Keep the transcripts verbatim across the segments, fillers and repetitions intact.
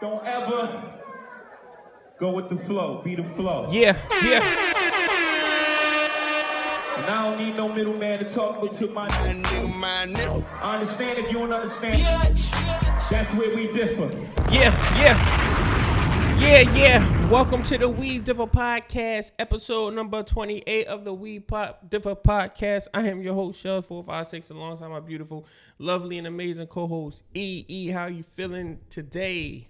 Don't ever go with the flow. Be the flow. Yeah, yeah. And I don't need no middleman to talk to my nigga. I understand if you don't understand. That's where we differ. Yeah, yeah. Yeah, yeah. Welcome to the We Differ Podcast, episode number twenty-eight of the We Pop Differ Podcast. I am your host, Cheryl four five six, alongside my beautiful, lovely, and amazing co-host, E E. How you feeling today?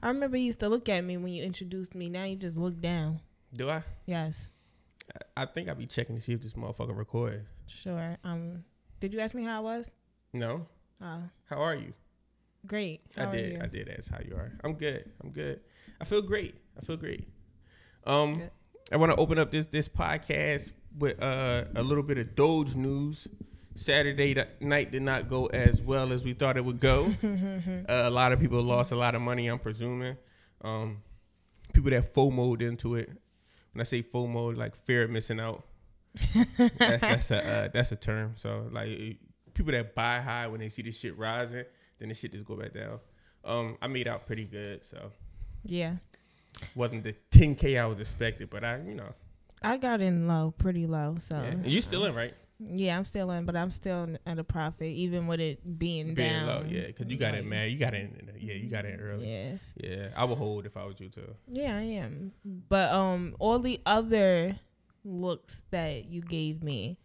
I remember you used to look at me when you introduced me. Now you just look down. Do I? Yes. I, I think I be checking to see if this motherfucker recorded. Sure. Um. Did you ask me how I was? No. Uh, how are you? Great. How I did. Are you? I did ask how you are. I'm good. I'm good. I feel great. I feel great. Um. Good. I want to open up this this podcast with uh a little bit of Doge news. Saturday night did not go as well as we thought it would go. uh, a lot of people lost a lot of money, I'm presuming. Um, people that FOMO'd into it. When I say FOMO, like fear of missing out. that's, that's, a, uh, that's a term. So, like, it, people that buy high when they see this shit rising, then the shit just go back down. Um, I made out pretty good, so. Yeah. Wasn't the ten K I was expected, but I, you know. I got in low, pretty low, so. Yeah. And you still in, right? Yeah, I'm still in, but I'm still at a profit, even with it being, being down. Low, yeah, because you got it, man. You got it. Yeah, you got it early. Yes. Yeah, I would hold if I was you too. Yeah, I am. But um, all the other looks that you gave me,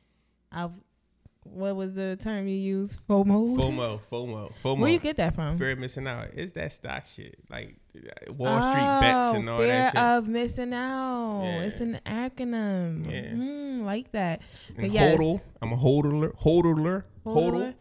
I've. What was the term you used? FOMO. FOMO. FOMO. FOMO. Where you get that from? Fear of missing out. It's that stock shit, like Wall oh, Street bets and all that shit. Fear of missing out. Yeah. It's an acronym. Yeah. Mm, like that. But and yes. HODL. I'm a HODLer. HODLer. HODL.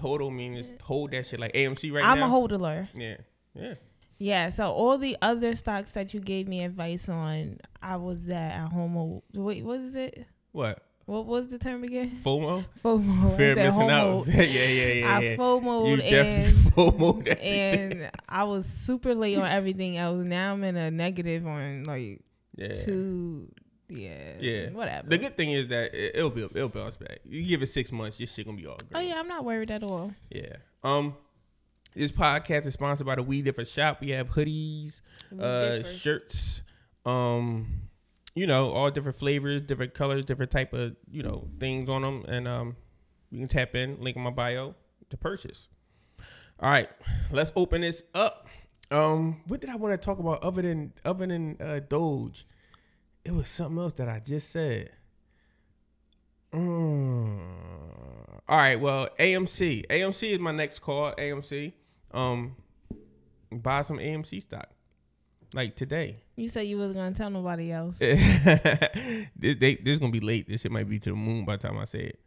HODL means hold that shit like A M C right I'm now. I'm a HODLer. Yeah. Yeah. Yeah. So all the other stocks that you gave me advice on, I was at a homo. Wait, what is it? What? What was the term again? FOMO? FOMO. Fear of missing out. yeah, yeah, yeah, yeah. I FOMO'd. You definitely FOMO'd everything. And I was super late on everything else. Now I'm in a negative on like yeah. two. Yeah. Yeah. Whatever. The good thing is that it, it'll be it'll bounce back. You give it six months, your shit gonna be all great. Oh yeah, I'm not worried at all. Yeah. Um, this podcast is sponsored by the We Differ Shop. We have hoodies, we uh, differ. shirts, um. you know, all different flavors, different colors, different type of, you know, things on them. And um, you can tap in, link in my bio to purchase. All right, let's open this up. Um, what did I want to talk about other than other than uh, Doge? It was something else that I just said. Mm. All right, well, A M C. A M C is my next call, A M C. Um, buy some A M C stock. Like today. You said you wasn't going to tell nobody else. this they, this is going to be late. This shit might be to the moon by the time I say it.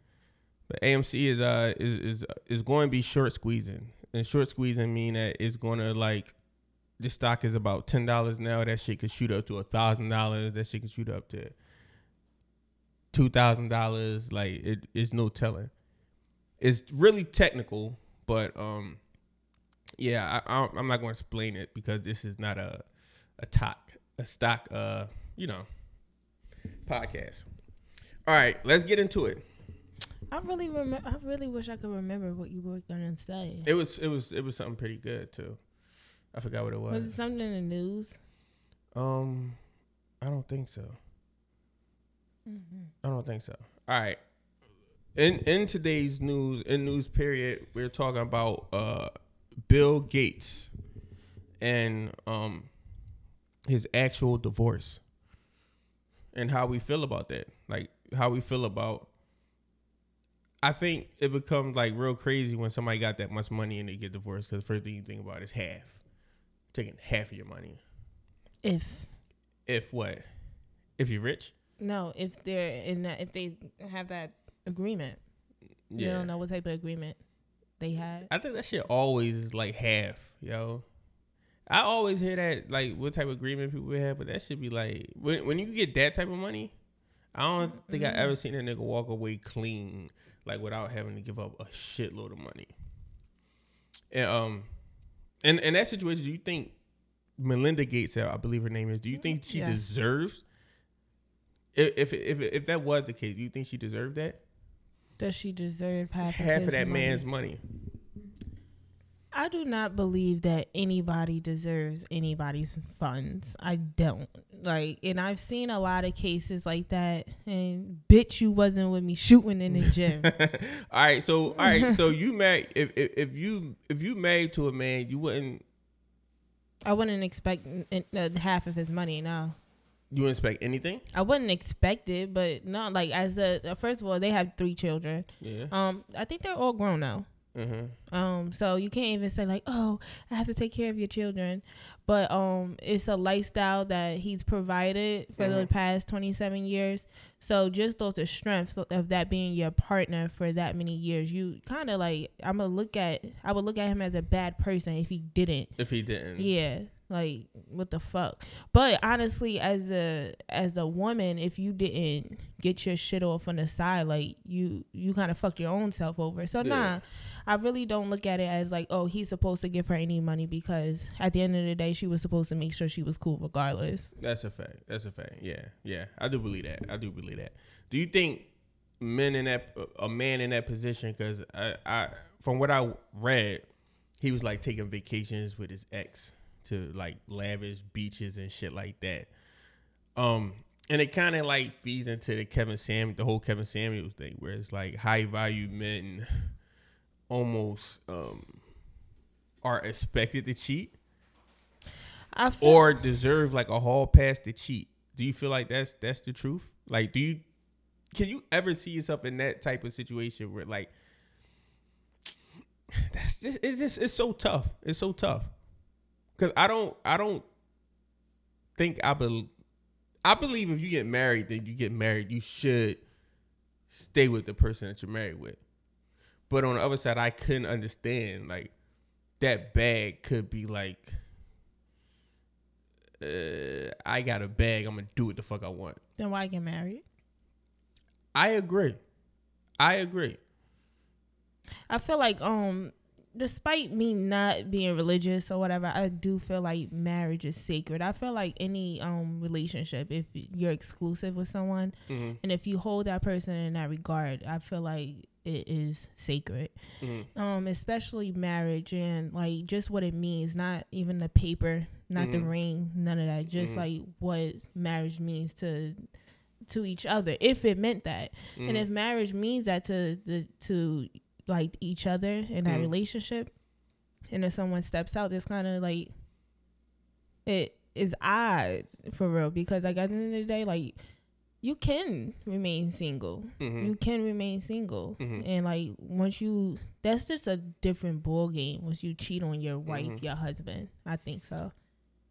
But A M C is uh is is, is going to be short squeezing. And short squeezing mean that it's going to like, this stock is about ten dollars now. That shit could shoot up to one thousand dollars. That shit could shoot up to two thousand dollars. Like, it, it's no telling. It's really technical. But, um, yeah, I, I, I'm not going to explain it because this is not a... A talk, a stock, uh, you know, podcast. All right, let's get into it. I really remember. I really wish I could remember what you were gonna say. It was, it was, it was something pretty good too. I forgot what it was. Was it something in the news? Um, I don't think so. Mm-hmm. I don't think so. All right. In in today's news, in news period, we're talking about uh Bill Gates and um. his actual divorce and how we feel about that. Like how we feel about, I think it becomes like real crazy when somebody got that much money and they get divorced. Cause the first thing you think about is half taking half of your money. If, if what, if you're rich? No, if they're in that, if they have that agreement, yeah. You don't know what type of agreement they had. I think that shit always is like half, yo. I always hear that, like, what type of agreement people have, but that should be like, when when you get that type of money, I don't mm-hmm. think I ever seen a nigga walk away clean, like, without having to give up a shitload of money. And um, and in that situation, do you think Melinda Gates, I believe her name is, do you think she yes. deserves, if, if if if that was the case, do you think she deserved that? Does she deserve half, half of, his of that money? man's money? I do not believe that anybody deserves anybody's funds. I don't. Like, and I've seen a lot of cases like that. And bitch, you wasn't with me shooting in the gym. all right. So, all right. So you married, if, if, if you, if you married to a man, you wouldn't. I wouldn't expect half of his money. No. You wouldn't expect anything? I wouldn't expect it, but no, like as the, first of all, they have three children. Yeah. Um, I think they're all grown now. Mm-hmm. Um, so you can't even say like, oh, I have to take care of your children, but um, it's a lifestyle that he's provided for mm-hmm. the past twenty-seven years. So just those the strengths of that being your partner for that many years, you kind of like, I'm gonna look at, I would look at him as a bad person if he didn't. If he didn't, yeah, like what the fuck. But honestly, as a as the woman, if you didn't get your shit off on the side, like you you kind of fucked your own self over. So yeah. nah. I really don't look at it as like, oh, he's supposed to give her any money, because at the end of the day, she was supposed to make sure she was cool regardless. That's a fact. That's a fact. Yeah. Yeah. I do believe that. I do believe that. Do you think men in that, a man in that position, because I, I, from what I read, he was like taking vacations with his ex to like lavish beaches and shit like that. Um, and it kind of like feeds into the Kevin Sam, the whole Kevin Samuels thing, where it's like high value men almost um, are expected to cheat I feel or deserve like a hall pass to cheat. Do you feel like that's that's the truth? Like, do you can you ever see yourself in that type of situation where like that's just it's just it's so tough. It's so tough because I don't I don't think I believe I believe if you get married, then you get married. You should stay with the person that you're married with. But on the other side, I couldn't understand, like, that bag could be like, uh, I got a bag, I'm going to do what the fuck I want. Then why get married? I agree. I agree. I feel like, um, despite me not being religious or whatever, I do feel like marriage is sacred. I feel like any um relationship, if you're exclusive with someone, mm-hmm. and if you hold that person in that regard, I feel like it is sacred. Mm-hmm. Um, especially marriage and like just what it means, not even the paper, not mm-hmm. the ring, none of that. Just mm-hmm. like what marriage means to to each other, if it meant that. Mm-hmm. And if marriage means that to the to like each other in mm-hmm. that relationship, and if someone steps out, it's kind of like it is odd for real, because like at the end of the day, like you can remain single mm-hmm. you can remain single mm-hmm. and like once you, that's just a different ball game once you cheat on your wife, mm-hmm. your husband. I think so.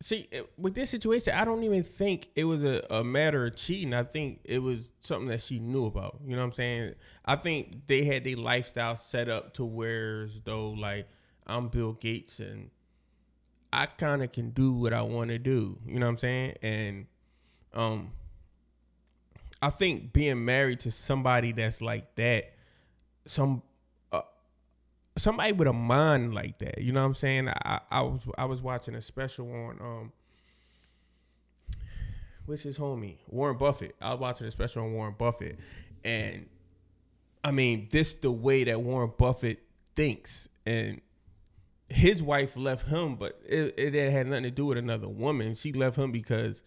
See, with this situation, I don't even think it was a, a matter of cheating. I think it was something that she knew about. You know what I'm saying? I think they had their lifestyle set up to where as though, like, I'm Bill Gates and I kind of can do what I want to do. You know what I'm saying? And um, I think being married to somebody that's like that, some uh, somebody with a mind like that, you know what I'm saying? I, I was I was watching a special on um, what's his homie? Warren Buffett. I was watching a special on Warren Buffett, and I mean, this the way that Warren Buffett thinks, and his wife left him, but it, it had nothing to do with another woman. She left him because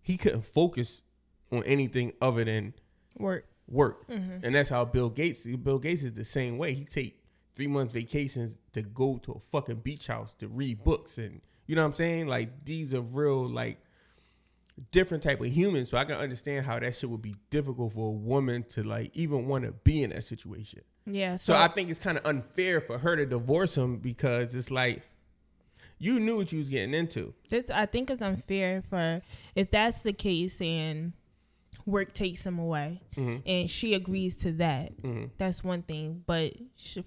he couldn't focus on anything other than work, work, mm-hmm. and that's how Bill Gates. Bill Gates is the same way. He take three month vacations to go to a fucking beach house to read books, and you know what I'm saying. Like these are real, like different type of humans. So I can understand how that shit would be difficult for a woman to like even want to be in that situation. Yeah. So, so I think it's kind of unfair for her to divorce him, because it's like, you knew what you was getting into. It's, I think it's unfair for, if that's the case, and work takes him away, mm-hmm. and she agrees to that. Mm-hmm. That's one thing, but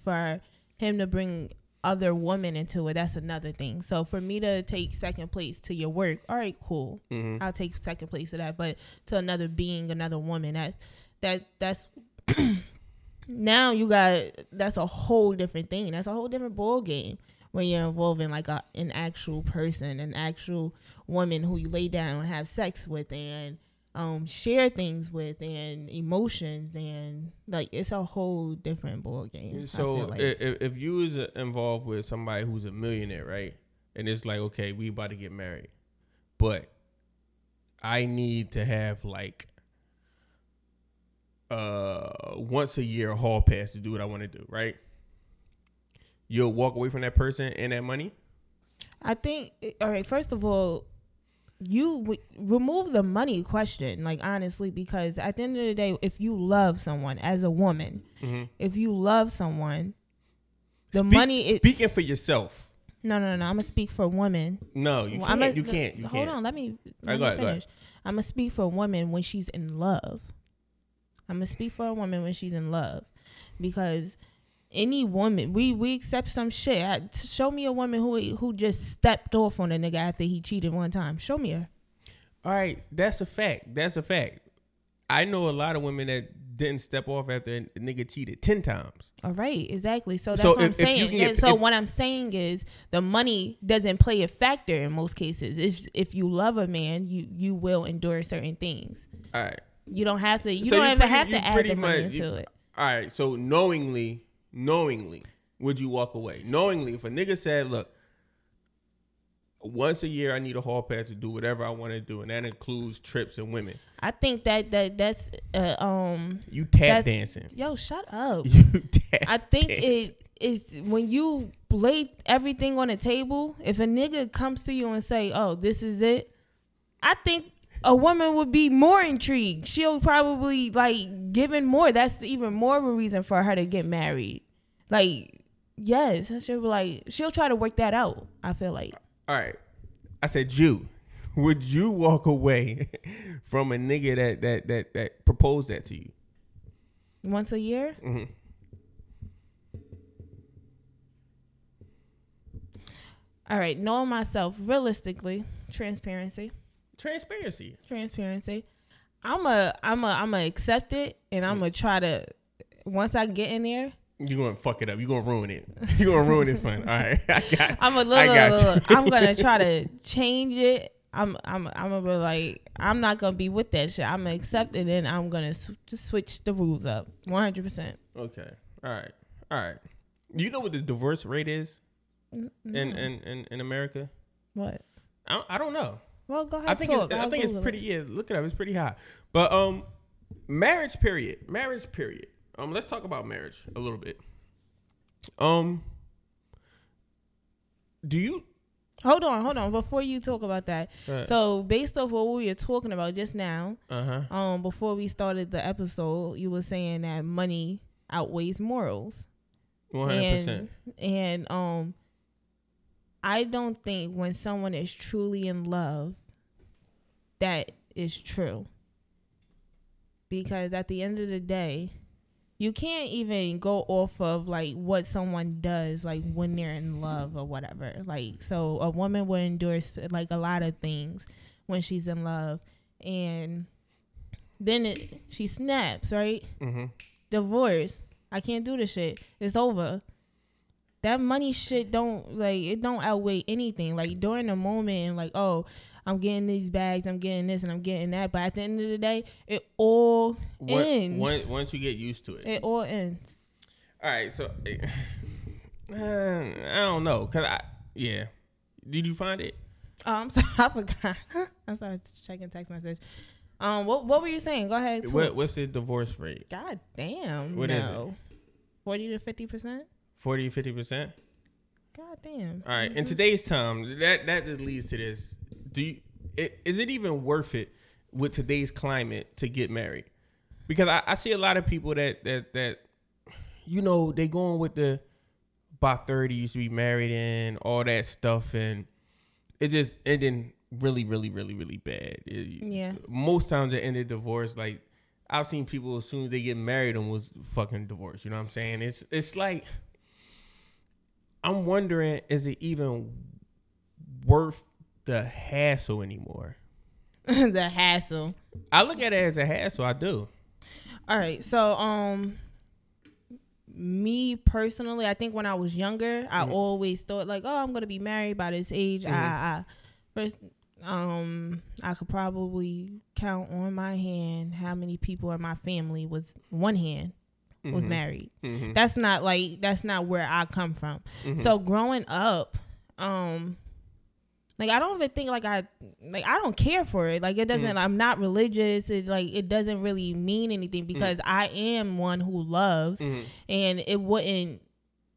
for him to bring other women into it, that's another thing. So for me to take second place to your work, all right, cool. Mm-hmm. I'll take second place to that, but to another being, another woman, that that that's now you got that's a whole different thing. That's a whole different ball game when you're involving like a, an actual person, an actual woman who you lay down and have sex with, and um, share things with and emotions, and like it's a whole different ball game. So like. if, if you was involved with somebody who's a millionaire, right? And it's like, okay, we about to get married, but I need to have like uh once a year hall pass to do what I want to do, right? You'll walk away from that person and that money? I think, all right, first of all, you w- remove the money question, like honestly, because at the end of the day, if you love someone as a woman, mm-hmm. if you love someone, the Speak, money is... Speaking for yourself. No, no, no, I'm going to speak for women. No, you well, can't, gonna, you can't, you hold can't. Hold on, let me, let right, me go finish. I'm going to speak for a woman when she's in love. I'm going to speak for a woman when she's in love, because... Any woman, we, we accept some shit. I, show me a woman who who just stepped off on a nigga after he cheated one time. Show me her. All right, that's a fact. That's a fact. I know a lot of women that didn't step off after a nigga cheated ten times. All right, exactly. So that's so what if, I'm saying. Get, and so if, what I'm saying is the money doesn't play a factor in most cases. It's if you love a man, you you will endure certain things. All right. You don't have to. You so don't you even pretty, have to add the money much, into you, it. All right. So knowingly. Knowingly, would you walk away? Knowingly, if a nigga said, look, once a year I need a hall pass to do whatever I want to do, and that includes trips and women. I think that that that's uh, um you tap dancing. Yo, shut up. You tap I think dancing. It is when you lay everything on the table, if a nigga comes to you and say, oh, this is it, I think a woman would be more intrigued. She'll probably like given more. That's even more of a reason for her to get married. Like, yes, she'll be like, she'll try to work that out. I feel like. All right, I said, you would you walk away from a nigga that that that that proposed that to you once a year? Mm-hmm. All right, knowing myself realistically, transparency. Transparency. Transparency. I'm a, I'm a, I'm a accept it, and I'm gonna try to. Once I get in there, you're gonna fuck it up. You're gonna ruin it. You're gonna ruin this fun. All right, I got. I'm a little. I got little, little. I'm gonna try to change it. I'm, I'm, I'm gonna be like, I'm not gonna be with that shit. I'm gonna accept it, and I'm gonna sw- switch the rules up. one hundred percent. Okay. All right. All right. You know what the divorce rate is no. in, in, in, in America? What? I, I don't know. Well, go ahead. I think talk. it's, I think Google it's pretty. It. Yeah, look it up. It's pretty high. But um, marriage period. Marriage period. Um, let's talk about marriage a little bit. Um, do you? Hold on, hold on. Before you talk about that, right. So based off what we were talking about just now, uh-huh. um, before we started the episode, you were saying that money outweighs morals. One hundred percent. And um. I don't think when someone is truly in love, that is true. Because at the end of the day, you can't even go off of like what someone does, like when they're in love or whatever. Like, so a woman will endure like a lot of things when she's in love, and then it, she snaps, right? Mm-hmm. Divorce. I can't do this shit. It's over. That money shit don't, like, it don't outweigh anything. Like, during the moment, like, oh, I'm getting these bags, I'm getting this, and I'm getting that. But at the end of the day, it all what, ends. Once, once you get used to it. It all ends. All right, so, uh, I don't know. Because I, yeah. Did you find it? Oh, I'm sorry. I forgot. I started checking text message. Um, What what were you saying? Go ahead. What, what's the divorce rate? God damn. What no. is it? forty to fifty percent? forty, fifty percent. God damn. All right. Mm-hmm. In today's time, that, that just leads to this. Do you, it, is it even worth it with today's climate to get married? Because I, I see a lot of people that, that, that, you know, they going with the by thirty, you should be married and all that stuff. And it just ended really, really, really, really bad. It, yeah. Most times it ended divorce. Like, I've seen people as soon as they get married almost fucking divorced. You know what I'm saying? It's, it's like... I'm wondering, is it even worth the hassle anymore? The hassle. I look at it as a hassle. I do. All right. So, um, me personally, I think when I was younger, I mm-hmm. always thought like, oh, I'm going to be married by this age. Mm-hmm. I, I, first, um, I could probably count on my hand how many people in my family was one hand was mm-hmm. married. Mm-hmm. That's not like, that's not where I come from. Mm-hmm. So growing up, um, like, I don't even think like I, like, I don't care for it. Like, it doesn't, mm-hmm. I'm not religious. It's like, it doesn't really mean anything because mm-hmm. I am one who loves mm-hmm. and it wouldn't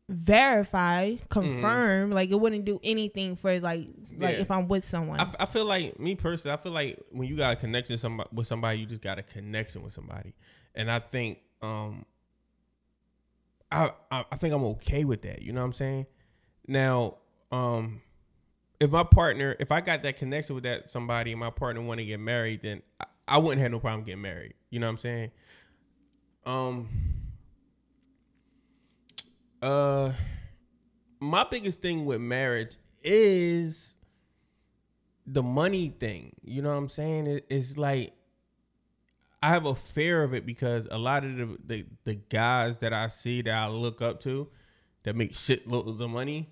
verify, confirm, mm-hmm. like it wouldn't do anything for like, like yeah. if I'm with someone. I, f- I feel like me personally, I feel like when you got a connection with somebody, with somebody, you just got a connection with somebody. And I think, um, I, I think I'm okay with that. You know what I'm saying? Now, um, if my partner, if I got that connection with that somebody and my partner want to get married, then I, I wouldn't have no problem getting married. You know what I'm saying? Um, uh, my biggest thing with marriage is the money thing. You know what I'm saying? It, it's like, I have a fear of it because a lot of the, the, the guys that I see that I look up to that make shitloads of money,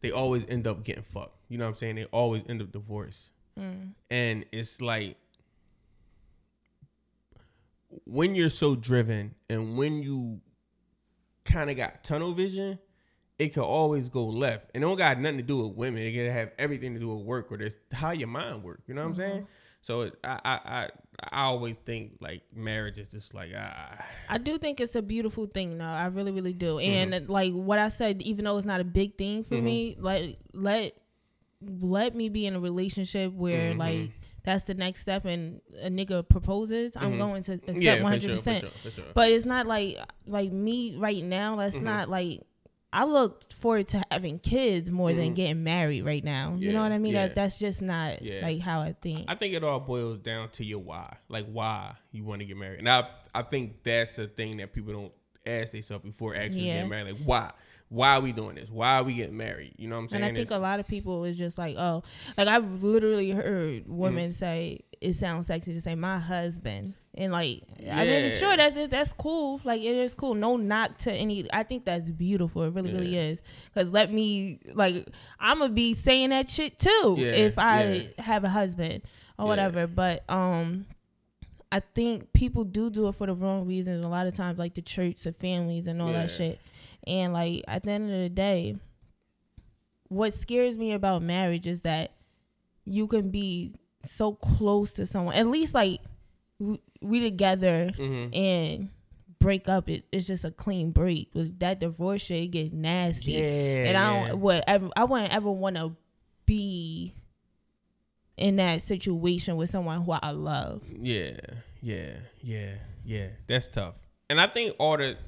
they always end up getting fucked. You know what I'm saying? They always end up divorced. Mm. And it's like, when you're so driven and when you kind of got tunnel vision, it could always go left. And it don't got nothing to do with women. It can have everything to do with work or just how your mind works. You know what mm-hmm. I'm saying? So it, I, I I I always think like marriage is just like ah. I do think it's a beautiful thing though. I really really do. And mm-hmm. like what I said, even though it's not a big thing for mm-hmm. me, like let let me be in a relationship where mm-hmm. like that's the next step. And a nigga proposes, mm-hmm. I'm going to accept yeah, one hundred percent. For sure, for sure, for sure. But it's not like like me right now. That's mm-hmm. not like. I look forward to having kids more mm. than getting married right now. Yeah, you know what I mean? Yeah. That That's just not yeah. like how I think. I think it all boils down to your why. Like why you want to get married. And I I think that's the thing that people don't ask themselves before actually yeah. getting married. Like why? Why are we doing this? Why are we getting married? You know what I'm saying? And I think it's, a lot of people is just like, oh. Like I've literally heard women mm. say, it sounds sexy to say my husband. And like, yeah. I mean, sure, that, that's cool. Like, it is cool. No knock to any. I think that's beautiful. It really, yeah. really is. Because let me, like, I'm going to be saying that shit too yeah. if I yeah. have a husband or yeah. whatever. But um, I think people do do it for the wrong reasons. A lot of times, like the church, the families and all yeah. that shit. And like, at the end of the day, what scares me about marriage is that you can be so close to someone. At least like, we together mm-hmm. and break up. It, it's just a clean break. That divorce shit get nasty, yeah, and I don't. What ever, I wouldn't ever want to be in that situation with someone who I love. Yeah, yeah, yeah, yeah. That's tough. And I think all the,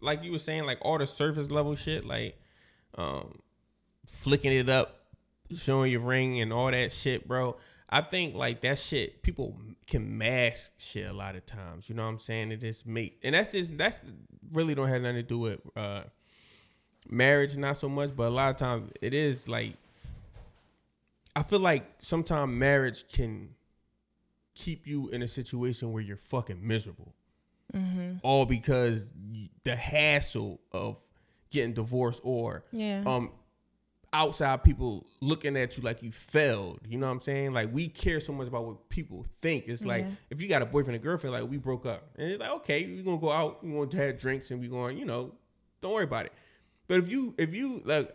like you were saying, like all the surface level shit, like um, flicking it up, showing your ring, and all that shit, bro. I think like that shit, people can mask shit a lot of times. You know what I'm saying? It just make, and that's just, that's really don't have nothing to do with uh, marriage, not so much, but a lot of times it is like, I feel like sometimes marriage can keep you in a situation where you're fucking miserable. Mm-hmm. All because the hassle of getting divorced or, yeah. um, outside people looking at you like you failed. You know what I'm saying? Like we care so much about what people think. It's like yeah. if you got a boyfriend and girlfriend, like we broke up and it's like, okay, we're going to go out. We're going to have drinks and we're going, you know, don't worry about it. But if you, if you like,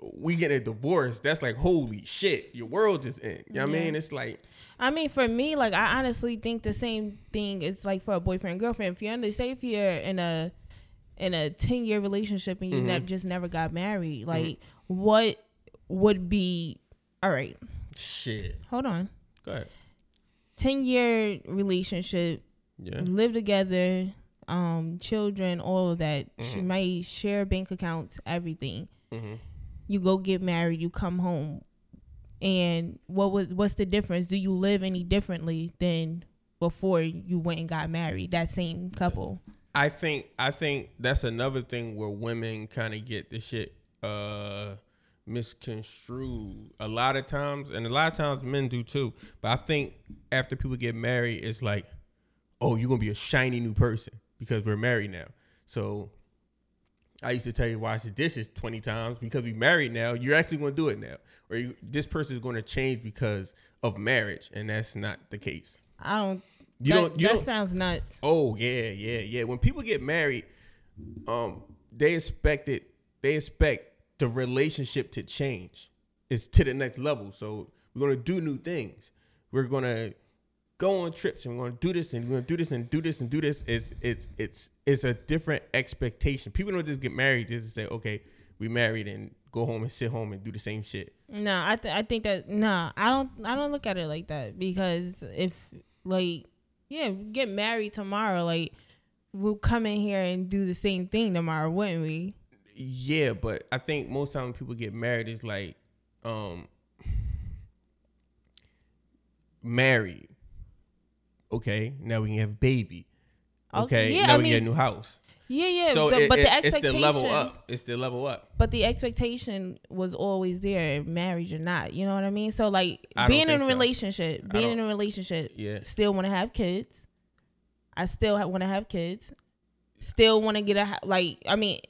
we get a divorce, that's like, holy shit, your world just in. You know what yeah. I mean? It's like, I mean, for me, like I honestly think the same thing is like for a boyfriend and girlfriend. If you're under, say if you're in a, in a ten-year relationship and you mm-hmm. ne- just never got married, like mm-hmm. what would be all right shit hold on go ahead ten-year relationship yeah. live together, um children, all of that, mm-hmm. she might share bank accounts, everything, mm-hmm. you go get married, you come home, and what was what's the difference? Do you live any differently than before you went and got married, that same couple? yeah. I think I think that's another thing where women kind of get this shit uh, misconstrued a lot of times, and a lot of times men do too. But I think after people get married, it's like, oh, you're gonna be a shiny new person because we're married now. So I used to tell you wash the dishes twenty times because we married now. You're actually going to do it now, or you, this person is going to change because of marriage, and that's not the case. I don't. You that, don't. You that don't, sounds nuts. Oh yeah, yeah, yeah. When people get married, um, they expect it. They expect the relationship to change. It's to the next level. So we're going to do new things. We're going to go on trips, and we're going to do this, and we're going to do this, and do this, and do this. It's it's it's it's a different expectation. People don't just get married just to say, okay, we married, and go home and sit home and do the same shit. No, I th- I think that no, I don't I don't look at it like that, because if like yeah, get married tomorrow, like we'll come in here and do the same thing tomorrow, wouldn't we? Yeah, but I think most time when people get married, it's like um married. Okay, now we can have a baby. Okay, okay. Yeah, now I we mean, get a new house. Yeah, yeah. So the, it, but it, the expectation, it's the level up. It's the level up. But the expectation was always there, marriage or not. You know what I mean? So like I being in a relationship, so. being in a relationship, yeah. Still want to have kids. I still want to have kids. Still want to get a like. I mean,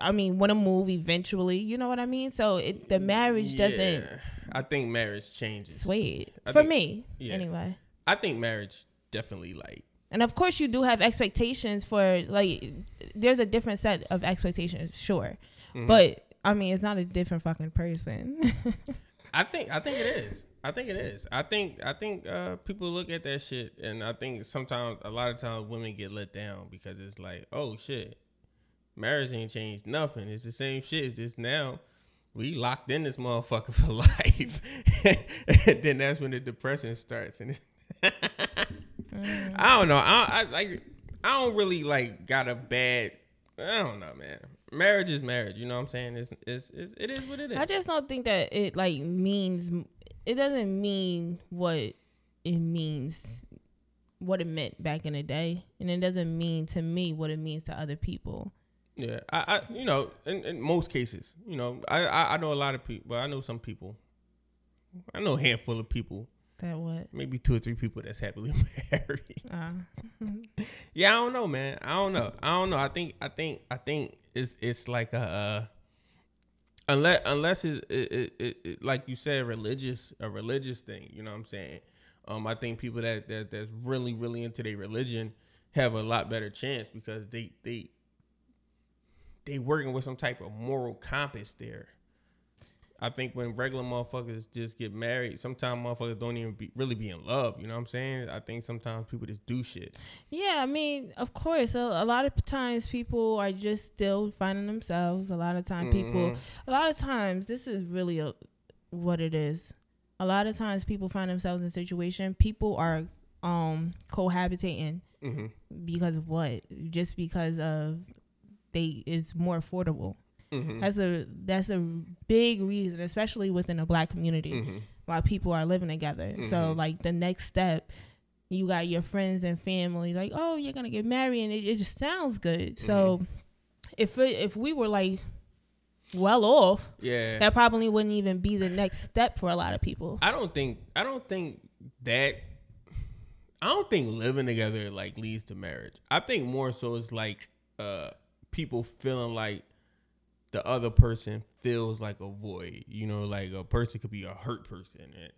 I mean, want to move eventually. You know what I mean? So it, the marriage yeah. doesn't. I think marriage changes. Sweet I for think, me, yeah. anyway. I think marriage. Definitely like, and of course you do have expectations for like. There's a different set of expectations, sure, mm-hmm. but I mean it's not a different fucking person. I think I think it is. I think it is. I think I think uh, people look at that shit, and I think sometimes a lot of times women get let down because it's like, oh shit, marriage ain't changed nothing. It's the same shit. It's just now we locked in this motherfucker for life, and then that's when the depression starts and. It's I don't know. I, I like. I don't really like. Got a bad. I don't know, man. Marriage is marriage. You know what I'm saying? It's it's, it's it is what it is. I just don't think that it like means. It doesn't mean what it means. What it meant back in the day, and it doesn't mean to me what it means to other people. Yeah, I, I you know, in, in most cases, you know, I, I I know a lot of people. Well, I know some people. I know a handful of people. That what? Maybe two or three people that's happily married. Uh. yeah, I don't know, man. I don't know. I don't know. I think. I think. I think it's it's like a uh, unless unless it, it, it, it like you said, religious a religious thing. You know what I'm saying? Um, I think people that, that that's really really into their religion have a lot better chance because they they they working with some type of moral compass there. I think when regular motherfuckers just get married, sometimes motherfuckers don't even be, really be in love. You know what I'm saying? I think sometimes people just do shit. Yeah, I mean, of course. A, a lot of times people are just still finding themselves. A lot of times mm-hmm. people, a lot of times, this is really a, what it is. A lot of times people find themselves in a situation. People are um, cohabitating mm-hmm. because of what? Just because of they it's more affordable. Mm-hmm. That's a that's a big reason, especially within the Black community, mm-hmm. why people are living together. Mm-hmm. So like the next step, you got your friends and family like, oh, you're gonna get married, and it, it just sounds good. Mm-hmm. So if it, if we were like well off, yeah, that probably wouldn't even be the next step for a lot of people. I don't think I don't think that I don't think living together like leads to marriage. I think more so it's like uh, people feeling like. The other person feels like a void, you know, like a person could be a hurt person, and,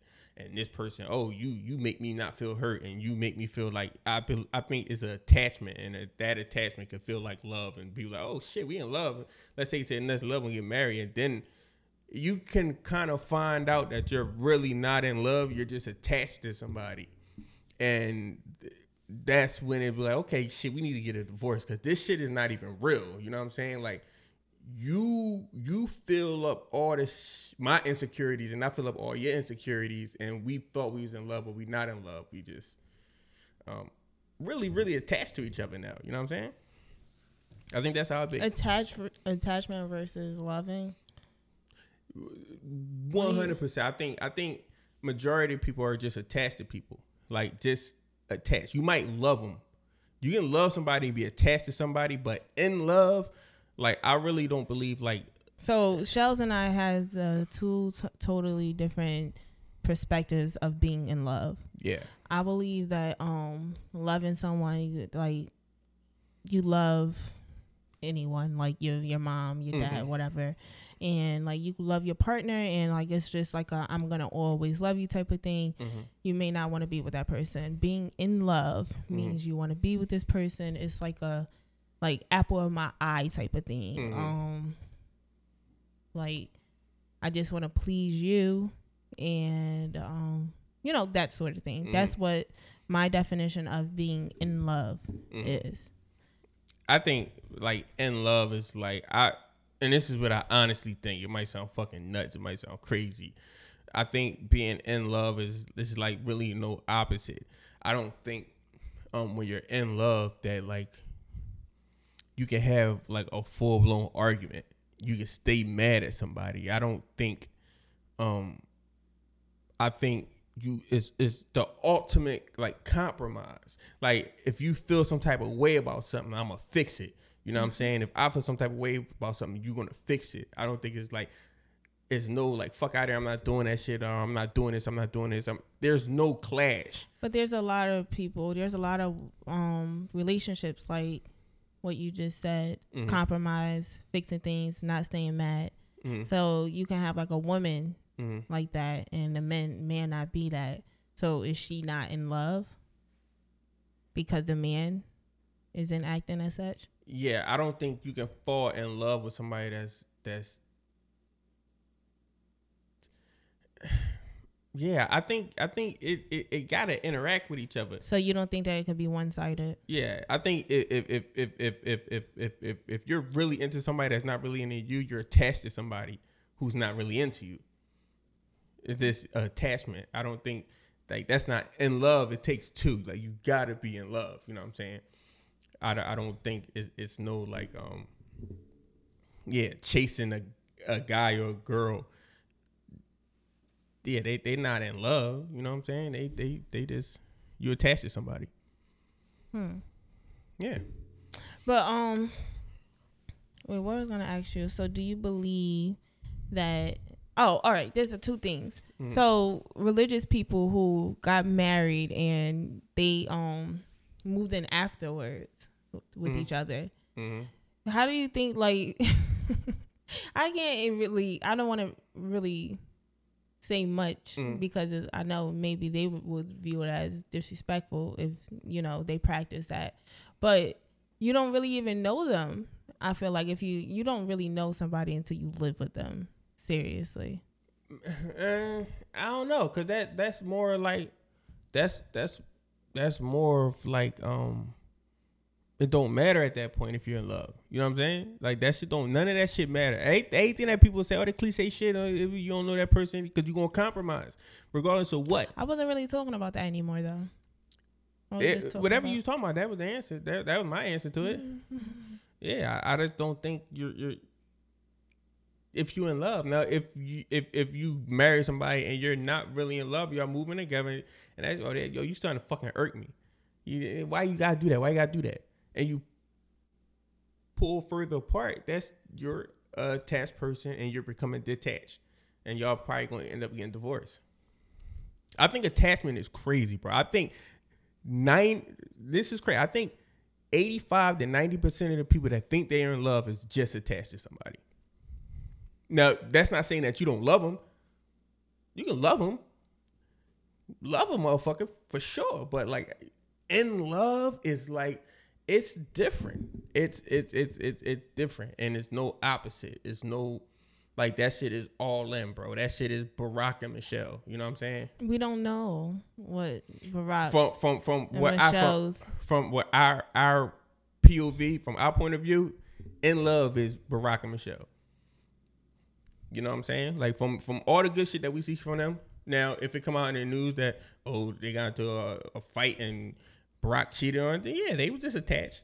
and this person, oh, you you make me not feel hurt, and you make me feel like I be, I think it's an attachment, and a, that attachment could feel like love, and be like, oh shit, we in love. Let's take it to the next level and get married, and then you can kind of find out that you're really not in love. You're just attached to somebody, and. Th- that's when it be like, okay, shit, we need to get a divorce because this shit is not even real. You know what I'm saying? Like. You you fill up all this my insecurities, and I fill up all your insecurities, and we thought we was in love, but we not in love. We just um, really really attached to each other now. You know what I'm saying? I think that's how it be. Attach attachment versus loving. One hundred percent. I think I think majority of people are just attached to people, like just attached. You might love them. You can love somebody and be attached to somebody, but in love. Like, I really don't believe, like... So, Shells and I has uh, two t- totally different perspectives of being in love. Yeah. I believe that um, loving someone, like, you love anyone, like your your mom, your dad, mm-hmm. whatever, and like you love your partner, and like it's just like a I'm gonna always love you type of thing. Mm-hmm. You may not want to be with that person. Being in love mm-hmm. means you want to be with this person. It's like a like apple of my eye type of thing. Mm-hmm. Um, like I just want to please you, and um, you know, that sort of thing. Mm-hmm. That's what my definition of being in love mm-hmm. is. I think, like, in love is, like, I, and this is what I honestly think. It might sound fucking nuts. It might sound crazy. I think being in love is, this is, like, really no opposite. I don't think um, when you're in love that, like, you can have, like, a full-blown argument. You can stay mad at somebody. I don't think, um, I think, you is is the ultimate like compromise. Like if you feel some type of way about something, I'm gonna fix it. You know mm-hmm. what I'm saying? If I feel some type of way about something, you're gonna fix it. I don't think it's like it's no like fuck out of here, I'm not doing that shit, or I'm not doing this, I'm not doing this. I'm, there's no clash. But there's a lot of people, there's a lot of um relationships like what you just said, mm-hmm. compromise, fixing things, not staying mad. Mm-hmm. So you can have like a woman Mm-hmm. like that, and the man man not be that. So is she not in love because the man isn't acting as such? Yeah, I don't think you can fall in love with somebody that's that's. Yeah, I think I think it it, it gotta interact with each other. So you don't think that it could be one sided? Yeah, I think if if if if if if if if if you're really into somebody that's not really into you, you're attached to somebody who's not really into you. Is this attachment? I don't think like that's not in love. It takes two. Like you gotta be in love. You know what I'm saying? I, I don't think it's, it's no like um yeah chasing a a guy or a girl. Yeah, they they not in love. You know what I'm saying? They they they just you attached to somebody. Hmm. Yeah. But um, wait, what I was gonna ask you? So do you believe that? Oh, all right. There's two things. Mm-hmm. So religious people who got married and they um moved in afterwards with mm-hmm. each other. Mm-hmm. How do you think? Like, I can't really. I don't want to really say much mm-hmm. because I know maybe they would view it as disrespectful if you know they practice that. But you don't really even know them. I feel like if you you don't really know somebody until you live with them. Seriously, uh, I don't know, cause that that's more like that's that's that's more of like um, it don't matter at that point if you're in love. You know what I'm saying? Like that shit don't none of that shit matter. Anything that people say, all the cliche shit, you don't know that person because you are gonna compromise regardless of what. I wasn't really talking about that anymore though. It, whatever about. you was talking about, that was the answer. That that was my answer to it. yeah, I, I just don't think you're you're. If you in love now, if you if if you marry somebody and you're not really in love, y'all moving together, and that's oh yo, you starting to fucking irk me. You, why you gotta do that? Why you gotta do that? And you pull further apart. That's you're a attached person, and you're becoming detached, and y'all probably gonna end up getting divorced. I think attachment is crazy, bro. I think nine. This is crazy. I think eighty-five to ninety percent of the people that think they are in love is just attached to somebody. Now, that's not saying that you don't love them. You can love them. Love a motherfucker for sure. But like in love is like it's different. It's it's it's it's it's different. And it's no opposite. It's no like that shit is all in, bro. That shit is Barack and Michelle. You know what I'm saying? We don't know what Barack from from from what Michelle's. I from, from what our our P O V, from our point of view, in love is Barack and Michelle. You know what I'm saying? Like from, from all the good shit that we see from them. Now, if it come out in the news that oh they got into a, a fight and Barack cheated on them, yeah, they was just attached.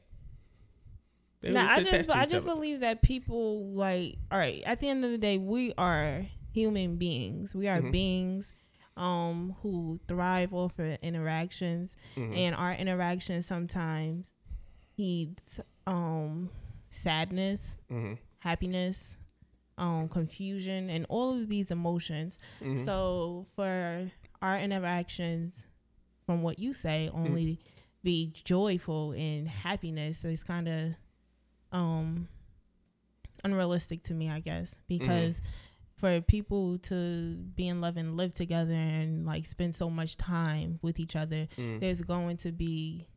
They nah, was just I attached just to I each just other. Believe that people like all right. At the end of the day, we are human beings. We are mm-hmm. beings um, who thrive off of interactions, mm-hmm. and our interactions sometimes needs um, sadness, mm-hmm. happiness. Um, confusion and all of these emotions. Mm-hmm. So for our interactions, from what you say, only mm-hmm. be joyful and happiness. So it's kind of um, unrealistic to me, I guess, because mm-hmm. for people to be in love and live together and like spend so much time with each other, mm. there's going to be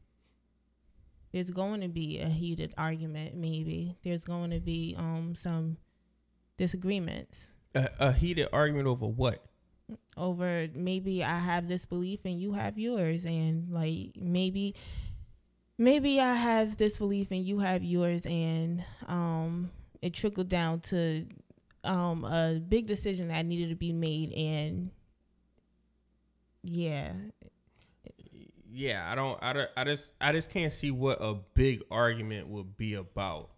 there's going to be a heated argument. Maybe there's going to be um some disagreements. A, a heated argument over what? Over maybe I have this belief and you have yours, and like maybe maybe I have this belief and you have yours, and um it trickled down to. Um, a big decision that needed to be made, and yeah, yeah. I don't. I, don't, I just. I just can't see what a big argument would be about.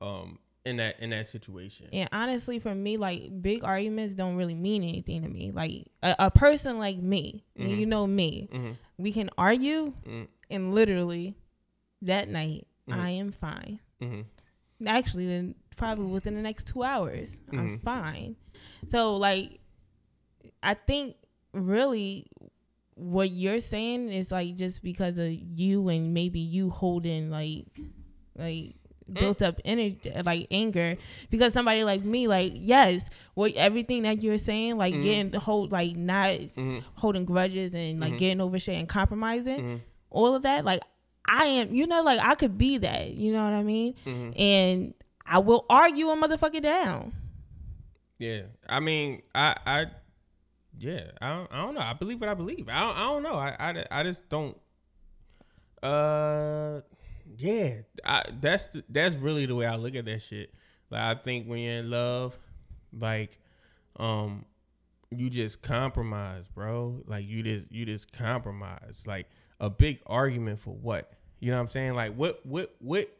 Um, in that in that situation. And honestly, for me, like big arguments don't really mean anything to me. Like a, a person like me, mm-hmm. you know me, mm-hmm. we can argue, mm-hmm. and literally that night mm-hmm. I am fine. Mm-hmm. Actually, then. Probably within the next two hours, mm-hmm. I'm fine. So, like, I think really what you're saying is like just because of you and maybe you holding like, like mm. built up energy, like anger. Because somebody like me, like yes, well everything that you're saying, like mm-hmm. getting the hold, like not mm-hmm. holding grudges and like mm-hmm. getting over shit and compromising, mm-hmm. all of that. Like I am, you know, like I could be that. You know what I mean? Mm-hmm. And I will argue a motherfucker down. Yeah. I mean, I, I yeah, I don't, I don't know. I believe what I believe. I don't, I don't know. I, I, I just don't. Uh, yeah, I, that's, the, that's really the way I look at that shit. Like, I think when you're in love, like, um, you just compromise, bro. Like you just, you just compromise. Like a big argument for what? You know what I'm saying? Like what, what, what,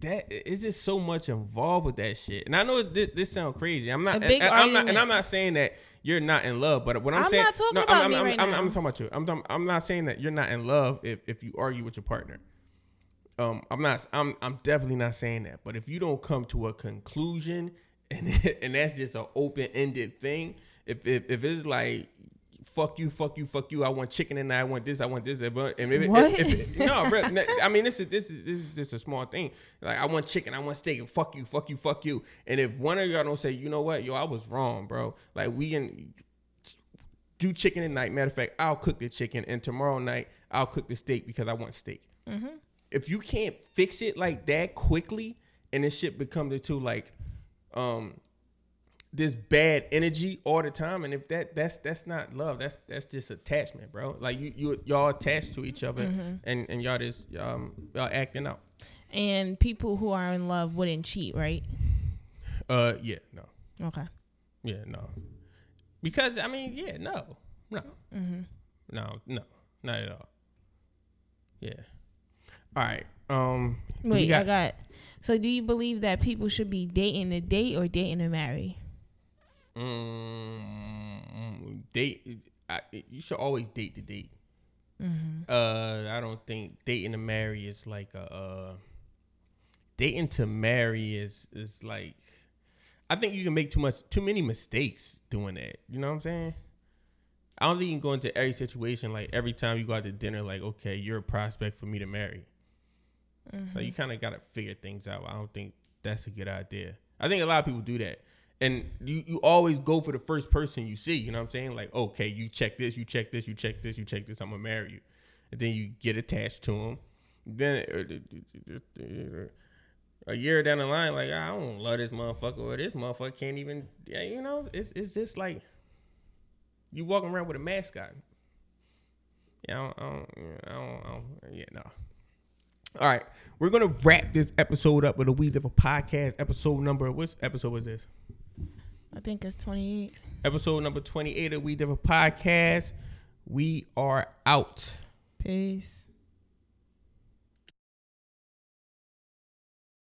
that is just so much involved with that shit. And I know this, this sounds crazy. I'm not, and, I'm not, and I'm not saying that you're not in love, but what I'm, I'm saying, not talking no, about I'm, me I'm, right I'm, now. I'm, I'm talking about you. I'm, I'm not saying that you're not in love if, if you argue with your partner. Um, I'm not, I'm, I'm definitely not saying that, but if you don't come to a conclusion and, and that's just an open ended thing, if, if, if it's like, fuck you, fuck you, fuck you. I want chicken and I want this, I want this. And maybe, what? If, if, no, bro, I mean, this is this is this is just a small thing. Like, I want chicken, I want steak, and fuck you, fuck you, fuck you. And if one of y'all don't say, you know what, yo, I was wrong, bro. Like, we can do chicken tonight. Matter of fact, I'll cook the chicken, and tomorrow night I'll cook the steak because I want steak. Mm-hmm. If you can't fix it like that quickly, and this shit becomes into like, um. this bad energy all the time, and if that that's that's not love, that's that's just attachment, bro. Like you, you y'all attached to each other, mm-hmm. and and y'all just um y'all acting out. And people who are in love wouldn't cheat, right? Uh, yeah, no. Okay. Yeah, no. Because I mean, yeah, no, no, mm-hmm. no, no, not at all. Yeah. All right. Um. Wait, got- I got. So, do you believe that people should be dating to date or dating to marry? Um, date. I, you should always date to date. Mm-hmm. Uh, I don't think dating to marry is like a uh, dating to marry is is like. I think you can make too much, too many mistakes doing that. You know what I'm saying? I don't think you can go into every situation like every time you go out to dinner like, okay, you're a prospect for me to marry. Mm-hmm. Like you kind of gotta figure things out. I don't think that's a good idea. I think a lot of people do that. And you, you always go for the first person you see, you know what I'm saying? Like, okay, you check this, you check this, you check this, you check this, I'm going to marry you. And then you get attached to him. Then a year down the line, like, I don't love this motherfucker, or this motherfucker can't even, yeah, you know, it's it's just like you walking around with a mascot. Yeah, I don't, I don't, I don't, I don't yeah, no. Nah. All right, we're going to wrap this episode up with a We Differ Podcast episode number. What episode was this? I think it's twenty-eight. Episode number twenty-eight of We Differ Podcast. We are out. Peace.